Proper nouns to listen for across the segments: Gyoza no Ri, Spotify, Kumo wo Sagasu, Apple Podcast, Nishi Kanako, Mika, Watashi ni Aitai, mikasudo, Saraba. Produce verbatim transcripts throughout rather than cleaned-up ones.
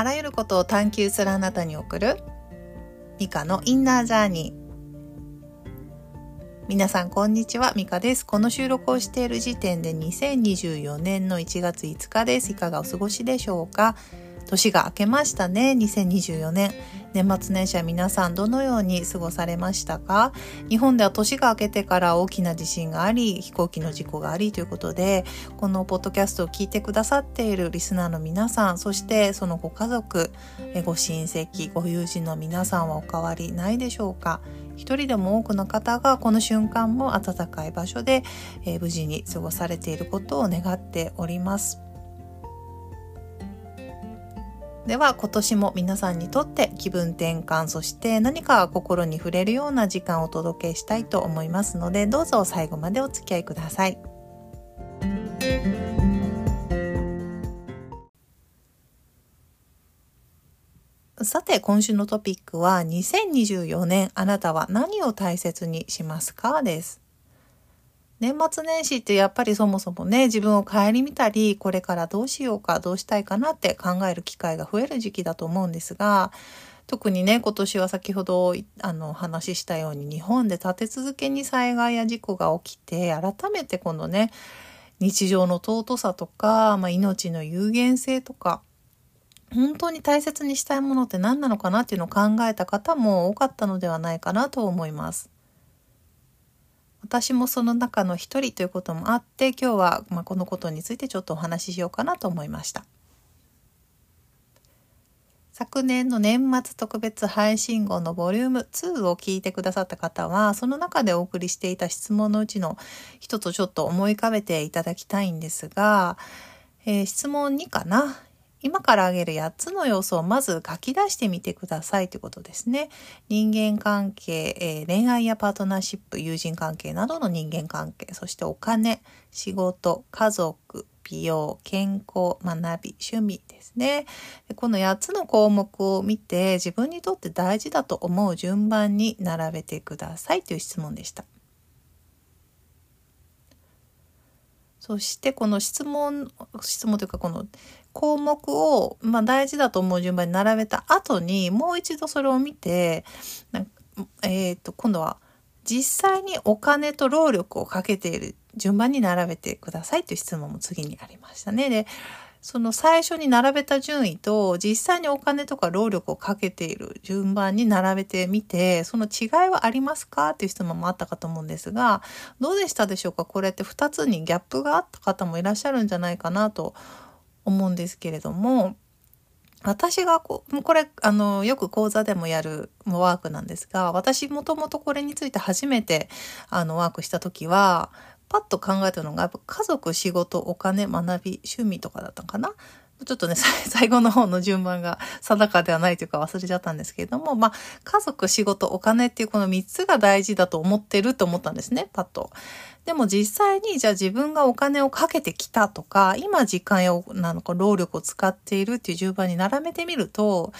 あらゆることを探求するあなたに送るミカのインナージャーニー。皆さんこんにちは、ミカです。この収録をしている時点でにせんにじゅうよねんのいちがついつかです。いかがお過ごしでしょうか。年が明けましたね。にせんにじゅうよねん年末年始は皆さんどのように過ごされましたか。日本では年が明けてから大きな地震があり、飛行機の事故がありということで、このポッドキャストを聞いてくださっているリスナーの皆さん、そしてそのご家族、ご親戚、ご友人の皆さんはお変わりないでしょうか。一人でも多くの方がこの瞬間も暖かい場所で無事に過ごされていることを願っております。では今年も皆さんにとって気分転換、そして何か心に触れるような時間をお届けしたいと思いますので、どうぞ最後までお付き合いください。さて今週のトピックはにせんにじゅうよねんあなたは何を大切にしますかです。年末年始ってやっぱりそもそもね、自分を顧みたり、これからどうしようか、どうしたいかなって考える機会が増える時期だと思うんですが、特にね、今年は先ほどあの話したように日本で立て続けに災害や事故が起きて、改めてこのね、日常の尊さとか、まあ、命の有限性とか、本当に大切にしたいものって何なのかなっていうのを考えた方も多かったのではないかなと思います。私もその中の一人ということもあって、今日はまあこのことについてちょっとお話ししようかなと思いました。昨年の年末特別配信号のボリュームツーを聞いてくださった方は、その中でお送りしていた質問のうちの一つをちょっと思い浮かべていただきたいんですが、えー、質問にかな。今から挙げるやっつの要素をまず書き出してみてくださいということですね。人間関係、えー、恋愛やパートナーシップ、友人関係などの人間関係、そしてお金、仕事、家族、美容、健康、学び、趣味ですね。で、このやっつの項目を見て、自分にとって大事だと思う順番に並べてくださいという質問でした。そしてこの質問、質問というかこの項目を、まあ、大事だと思う順番に並べた後に、もう一度それを見て、なんか、えーと、今度は実際にお金と労力をかけている順番に並べてくださいという質問も次にありましたね。で、その最初に並べた順位と実際にお金とか労力をかけている順番に並べてみて、その違いはありますかっていう質問もあったかと思うんですが、どうでしたでしょうか。これってふたつにギャップがあった方もいらっしゃるんじゃないかなと思うんですけれども、私がこう、これあのよく講座でもやるワークなんですが、私もともとこれについて初めてあのワークした時はパッと考えたのが、やっぱ家族、仕事、お金、学び、趣味とかだったかな。ちょっとね、最後の方の順番が定かではないというか忘れちゃったんですけれども、まあ、家族、仕事、お金っていうこのみっつが大事だと思ってると思ったんですね、パッと。でも実際に、じゃあ自分がお金をかけてきたとか、今時間やなのか労力を使っているっていう順番に並べてみると、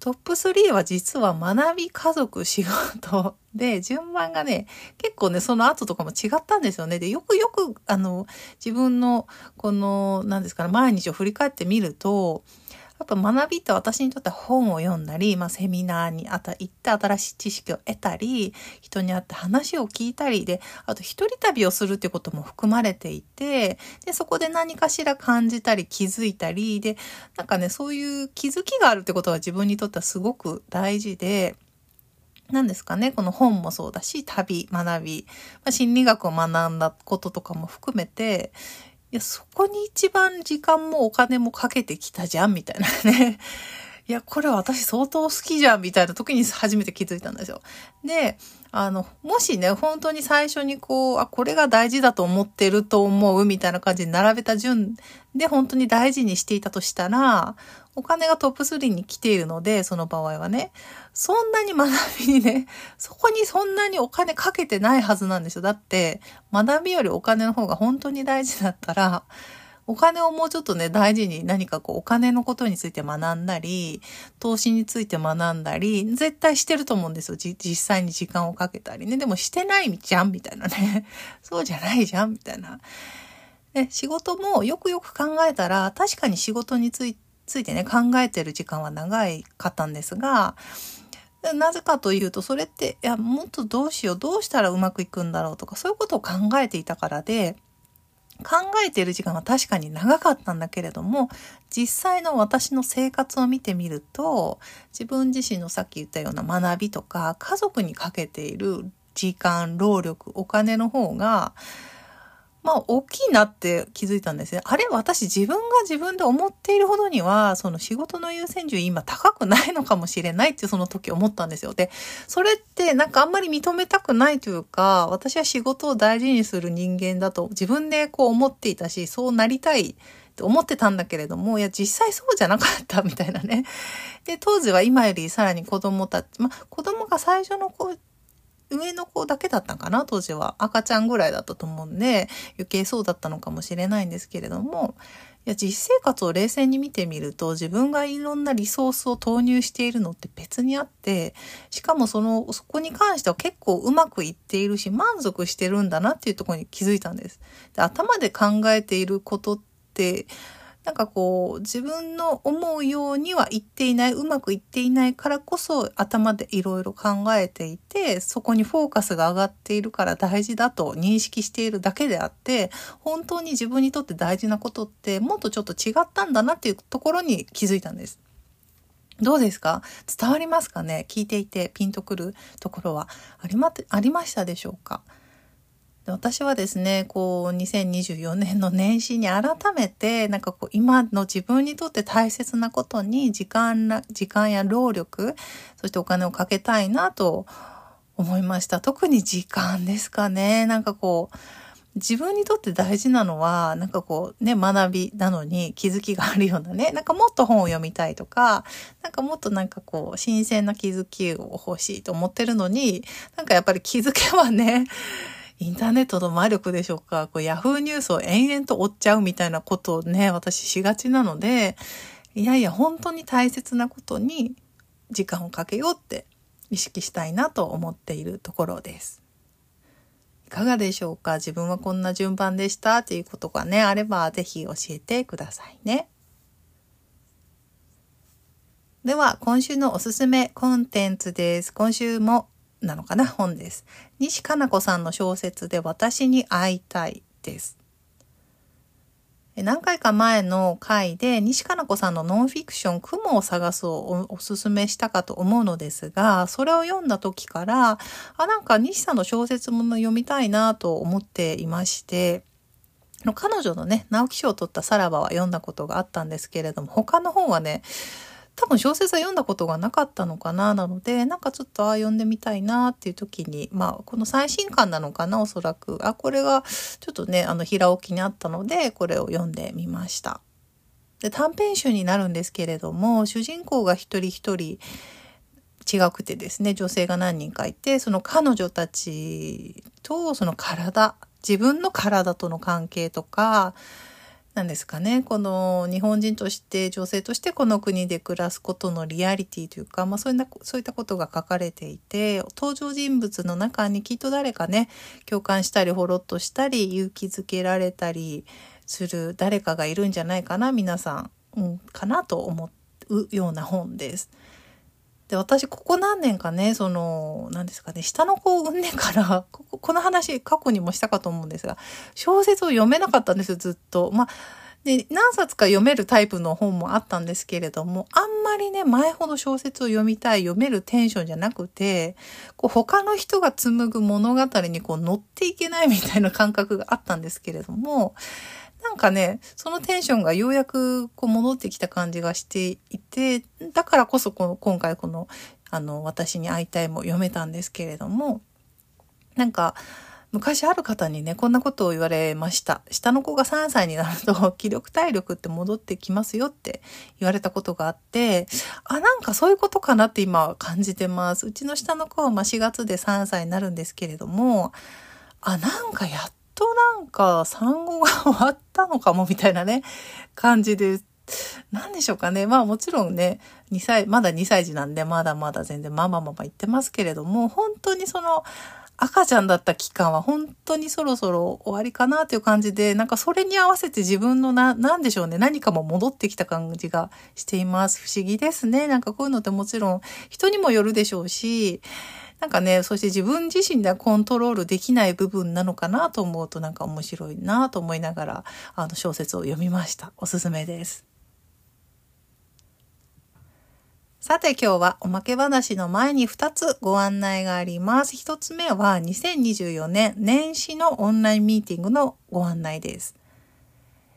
トップスリーは実は学び、家族、仕事で、順番がね、結構ね、その後とかも違ったんですよね。で、よくよく、あの、自分の、この、なんですかね、毎日を振り返ってみると、やっぱ学びって私にとっては本を読んだり、まあ、セミナーにあた行って新しい知識を得たり、人に会って話を聞いたりで、あと一人旅をするっていうことも含まれていて、でそこで何かしら感じたり気づいたりで、なんかね、そういう気づきがあるってことは自分にとってはすごく大事で、なんですかね、この本もそうだし、旅、学び、まあ、心理学を学んだこととかも含めて、いや、そこに一番時間もお金もかけてきたじゃんみたいなね。いや、これ私相当好きじゃんみたいな時に初めて気づいたんですよ。で、あの、もしね、本当に最初にこう、あ、これが大事だと思ってると思うみたいな感じに並べた順で本当に大事にしていたとしたら、お金がトップスリーに来ているので、その場合はね、そんなに学びにね、そこにそんなにお金かけてないはずなんですよ。だって、学びよりお金の方が本当に大事だったら、お金をもうちょっとね、大事に何かこう、お金のことについて学んだり、投資について学んだり、絶対してると思うんですよ。じ、実際に時間をかけたりね。でもしてないじゃんみたいなね。そうじゃないじゃんみたいな。で、仕事もよくよく考えたら、確かに仕事について、ついてね考えてる時間は長いかったんですが、なぜかというとそれっていやもっとどうしようどうしたらうまくいくんだろうとかそういうことを考えていたからで、考えている時間は確かに長かったんだけれども、実際の私の生活を見てみると自分自身のさっき言ったような学びとか家族にかけている時間労力お金の方がまあ大きいなって気づいたんですね。あれ私自分が自分で思っているほどにはその仕事の優先順位今高くないのかもしれないってその時思ったんですよ。で、それってなんかあんまり認めたくないというか、私は仕事を大事にする人間だと自分でこう思っていたし、そうなりたいと思ってたんだけれども、いや実際そうじゃなかったみたいなね。で、当時は今よりさらに子供たち、まあ子供が最初の子上の子だけだったかな、当時は赤ちゃんぐらいだったと思うんで余計そうだったのかもしれないんですけれども、いや実生活を冷静に見てみると自分がいろんなリソースを投入しているのって別にあって、しかもそのそこに関しては結構うまくいっているし満足してるんだなっていうところに気づいたんです。で、頭で考えていることってなんかこう自分の思うようにはいっていない、うまくいっていないからこそ頭でいろいろ考えていてそこにフォーカスが上がっているから大事だと認識しているだけであって、本当に自分にとって大事なことってもっとちょっと違ったんだなっていうところに気づいたんです。どうですか？伝わりますかね？聞いていてピンとくるところはありま、ありましたでしょうか？私はですね、こうにせんにじゅうよねんの年始に改めてなんかこう今の自分にとって大切なことに時間ら、時間や労力、そしてお金をかけたいなと思いました。特に時間ですかね。なんかこう自分にとって大事なのはなんかこうね学びなのに気づきがあるようなね、なんかもっと本を読みたいとか、なんかもっとなんかこう新鮮な気づきを欲しいと思ってるのに、なんかやっぱり気づけはね。インターネットの魔力でしょうか。こうヤフーニュースを延々と追っちゃうみたいなことをね、私しがちなので、いやいや本当に大切なことに時間をかけようって意識したいなと思っているところです。いかがでしょうか。自分はこんな順番でしたっていうことがね、あればぜひ教えてくださいね。では今週のおすすめコンテンツです。今週もなのかな本です。西加奈子さんの小説で私に会いたいです。何回か前の回で西加奈子さんのノンフィクション雲を探すをおすすめしたかと思うのですが、それを読んだ時からあなんか西さんの小説も読みたいなと思っていまして、彼女のね直木賞を取ったさらばは読んだことがあったんですけれども、他の本はね多分小説は読んだことがなかったのかな、なのでなんかちょっとあ読んでみたいなっていう時に、まあこの最新刊なのかなおそらく、あこれがちょっとねあの平置きにあったのでこれを読んでみました。で短編集になるんですけれども、主人公が一人一人違くてですね、女性が何人かいて、その彼女たちとその体、自分の体との関係とかなんですかね、この日本人として女性としてこの国で暮らすことのリアリティというか、まあ、そういった、そういったことが書かれていて、登場人物の中にきっと誰かね共感したりほろっとしたり勇気づけられたりする誰かがいるんじゃないかな皆さん、うん、かなと思うような本です。で私ここ何年かねその何ですかね下の子を産んでからここ、この話過去にもしたかと思うんですが、小説を読めなかったんですよずっと。まあで何冊か読めるタイプの本もあったんですけれども、あんまりね前ほど小説を読みたい読めるテンションじゃなくて、こう他の人が紡ぐ物語にこう乗っていけないみたいな感覚があったんですけれども、なんかねそのテンションがようやくこう戻ってきた感じがしていて、だからこそこの今回この「あの私に会いたい」も読めたんですけれども、なんか昔ある方にねこんなことを言われました。下の子がさんさいになると気力体力って戻ってきますよって言われたことがあって、あなんかそういうことかなって今は感じてます。うちの下の子はまあしがつでさんさいになるんですけれども、あなんかやっとなんか産後が終わったのかもみたいなね感じで、なんでしょうかね。まあもちろんねにさいまだにさい児なんでまだまだ全然ママママ言ってますけれども、本当にその赤ちゃんだった期間は本当にそろそろ終わりかなという感じで、なんかそれに合わせて自分のな、なんでしょうね、何かも戻ってきた感じがしています。不思議ですね。なんかこういうのってもちろん人にもよるでしょうし、なんかね、そして自分自身ではコントロールできない部分なのかなと思うと、なんか面白いなと思いながら、あの小説を読みました。おすすめです。さて今日はおまけ話の前にふたつご案内があります。ひとつめはにせんにじゅうよねん年始のオンラインミーティングのご案内です。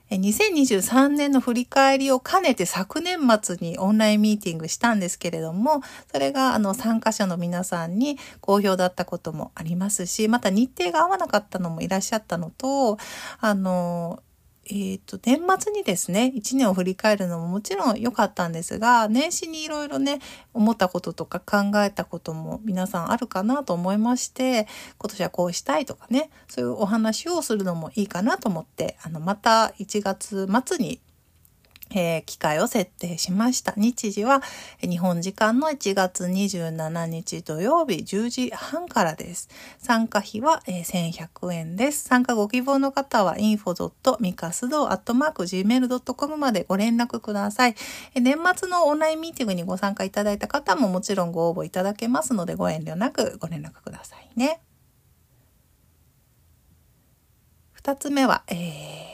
にせんにじゅうさんねんの振り返りを兼ねて昨年末にオンラインミーティングしたんですけれども、それがあの参加者の皆さんに好評だったこともありますし、また日程が合わなかったのもいらっしゃったのと、あの、えっと、年末にですね、いちねんを振り返るのももちろん良かったんですが、年始にいろいろね、思ったこととか考えたことも皆さんあるかなと思いまして、今年はこうしたいとかね、そういうお話をするのもいいかなと思って、あの、またいちがつ末に、えー、機会を設定しました。日時は日本時間のいちがつにじゅうしちにち土曜日じゅうじはんからです。参加費は、えー、せんひゃくえんです。参加ご希望の方は インフォ ミカスド アットマーク ジーメール ドットコム までご連絡ください。えー、年末のオンラインミーティングにご参加いただいた方ももちろんご応募いただけますので、ご遠慮なくご連絡くださいね。二つ目は、えー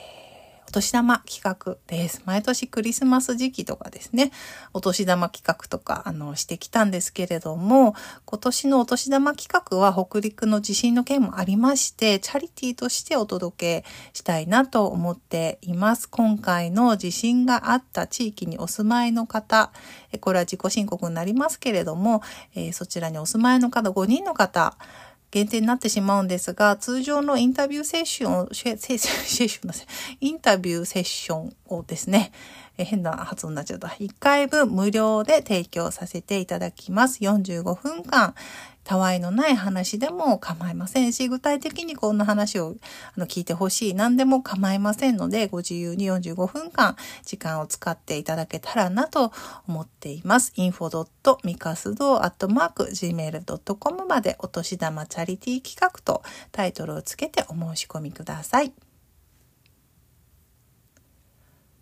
お年玉企画です。毎年クリスマス時期とかですね、お年玉企画とかあのしてきたんですけれども、今年のお年玉企画は北陸の地震の件もありまして、チャリティーとしてお届けしたいなと思っています。今回の地震があった地域にお住まいの方、これは自己申告になりますけれども、そちらにお住まいの方ごにんの方限定になってしまうんですが、通常のインタビューセッションを、セッション、インタビューセッションをですね、え変な発音になっちゃった。いっかいぶん無料で提供させていただきます。よんじゅうごふんかん、たわいのない話でも構いませんし、具体的にこんな話をあの聞いてほしい、何でも構いませんので、ご自由によんじゅうごふんかん時間を使っていただけたらなと思っています。インフォ ミカスド アットマーク ジーメール ドットコム までお年玉チャリティー企画とタイトルをつけてお申し込みください。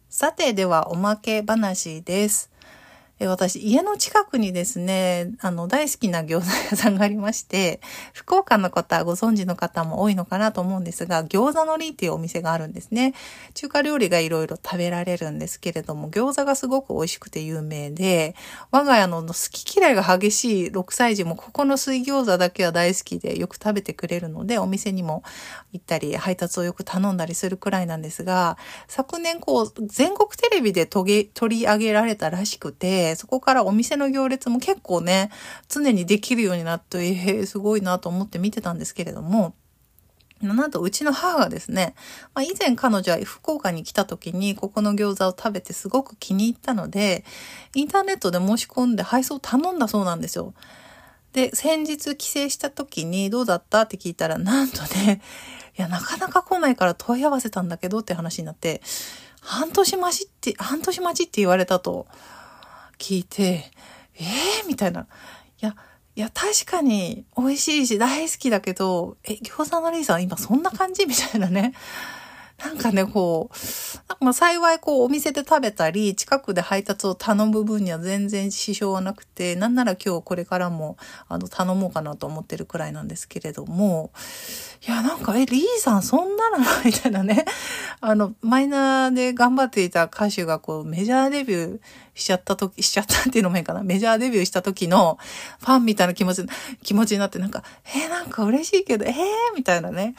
さて、ではおまけ話です。私、家の近くにですね、あの、大好きな餃子屋さんがありまして、福岡の方、ご存知の方も多いのかなと思うんですが、餃子のりっていうお店があるんですね。中華料理がいろいろ食べられるんですけれども、餃子がすごく美味しくて有名で、我が家の好き嫌いが激しいろくさい児も、ここの水餃子だけは大好きでよく食べてくれるので、お店にも行ったり、配達をよく頼んだりするくらいなんですが、昨年こう、全国テレビで取り上げられたらしくて、そこからお店の行列も結構ね、常にできるようになって、えー、すごいなと思って見てたんですけれども、なんとうちの母がですね、まあ、以前彼女は福岡に来た時にここの餃子を食べてすごく気に入ったので、インターネットで申し込んで配送を頼んだそうなんですよ。で、先日帰省した時にどうだったって聞いたら、なんとね、いや、なかなか来ないから問い合わせたんだけどって話になって、半年待ちって、半年待ちって言われたと。聞いて、えー、みたいな。いや、いや、確かに美味しいし大好きだけど、え、餃子のりさん今そんな感じみたいなね。なんかね、こう、なんかまあ幸いこうお店で食べたり、近くで配達を頼む分には全然支障はなくて、なんなら今日これからもあの頼もうかなと思ってるくらいなんですけれども、いや、なんか、え、リーさんそんなのみたいなね。あの、マイナーで頑張っていた歌手がこうメジャーデビューしちゃった時、しちゃったっていうのもいいかな。メジャーデビューした時のファンみたいな気持ち、気持ちになって、なんか、えー、なんか嬉しいけど、えー、みたいなね。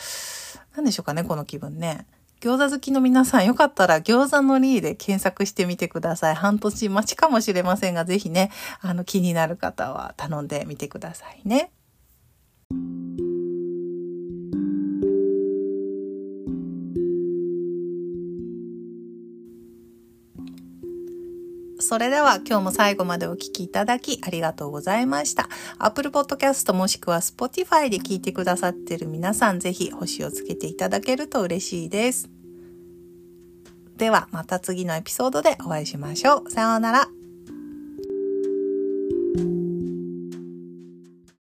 なんでしょうかね、この気分ね。餃子好きの皆さん、よかったら餃子のりで検索してみてください。半年待ちかもしれませんが、ぜひね、あの気になる方は頼んでみてくださいね。それでは今日も最後までお聞きいただきありがとうございました。Apple Podcast もしくは Spotify で聞いてくださっている皆さん、ぜひ星をつけていただけると嬉しいです。ではまた次のエピソードでお会いしましょう。さようなら。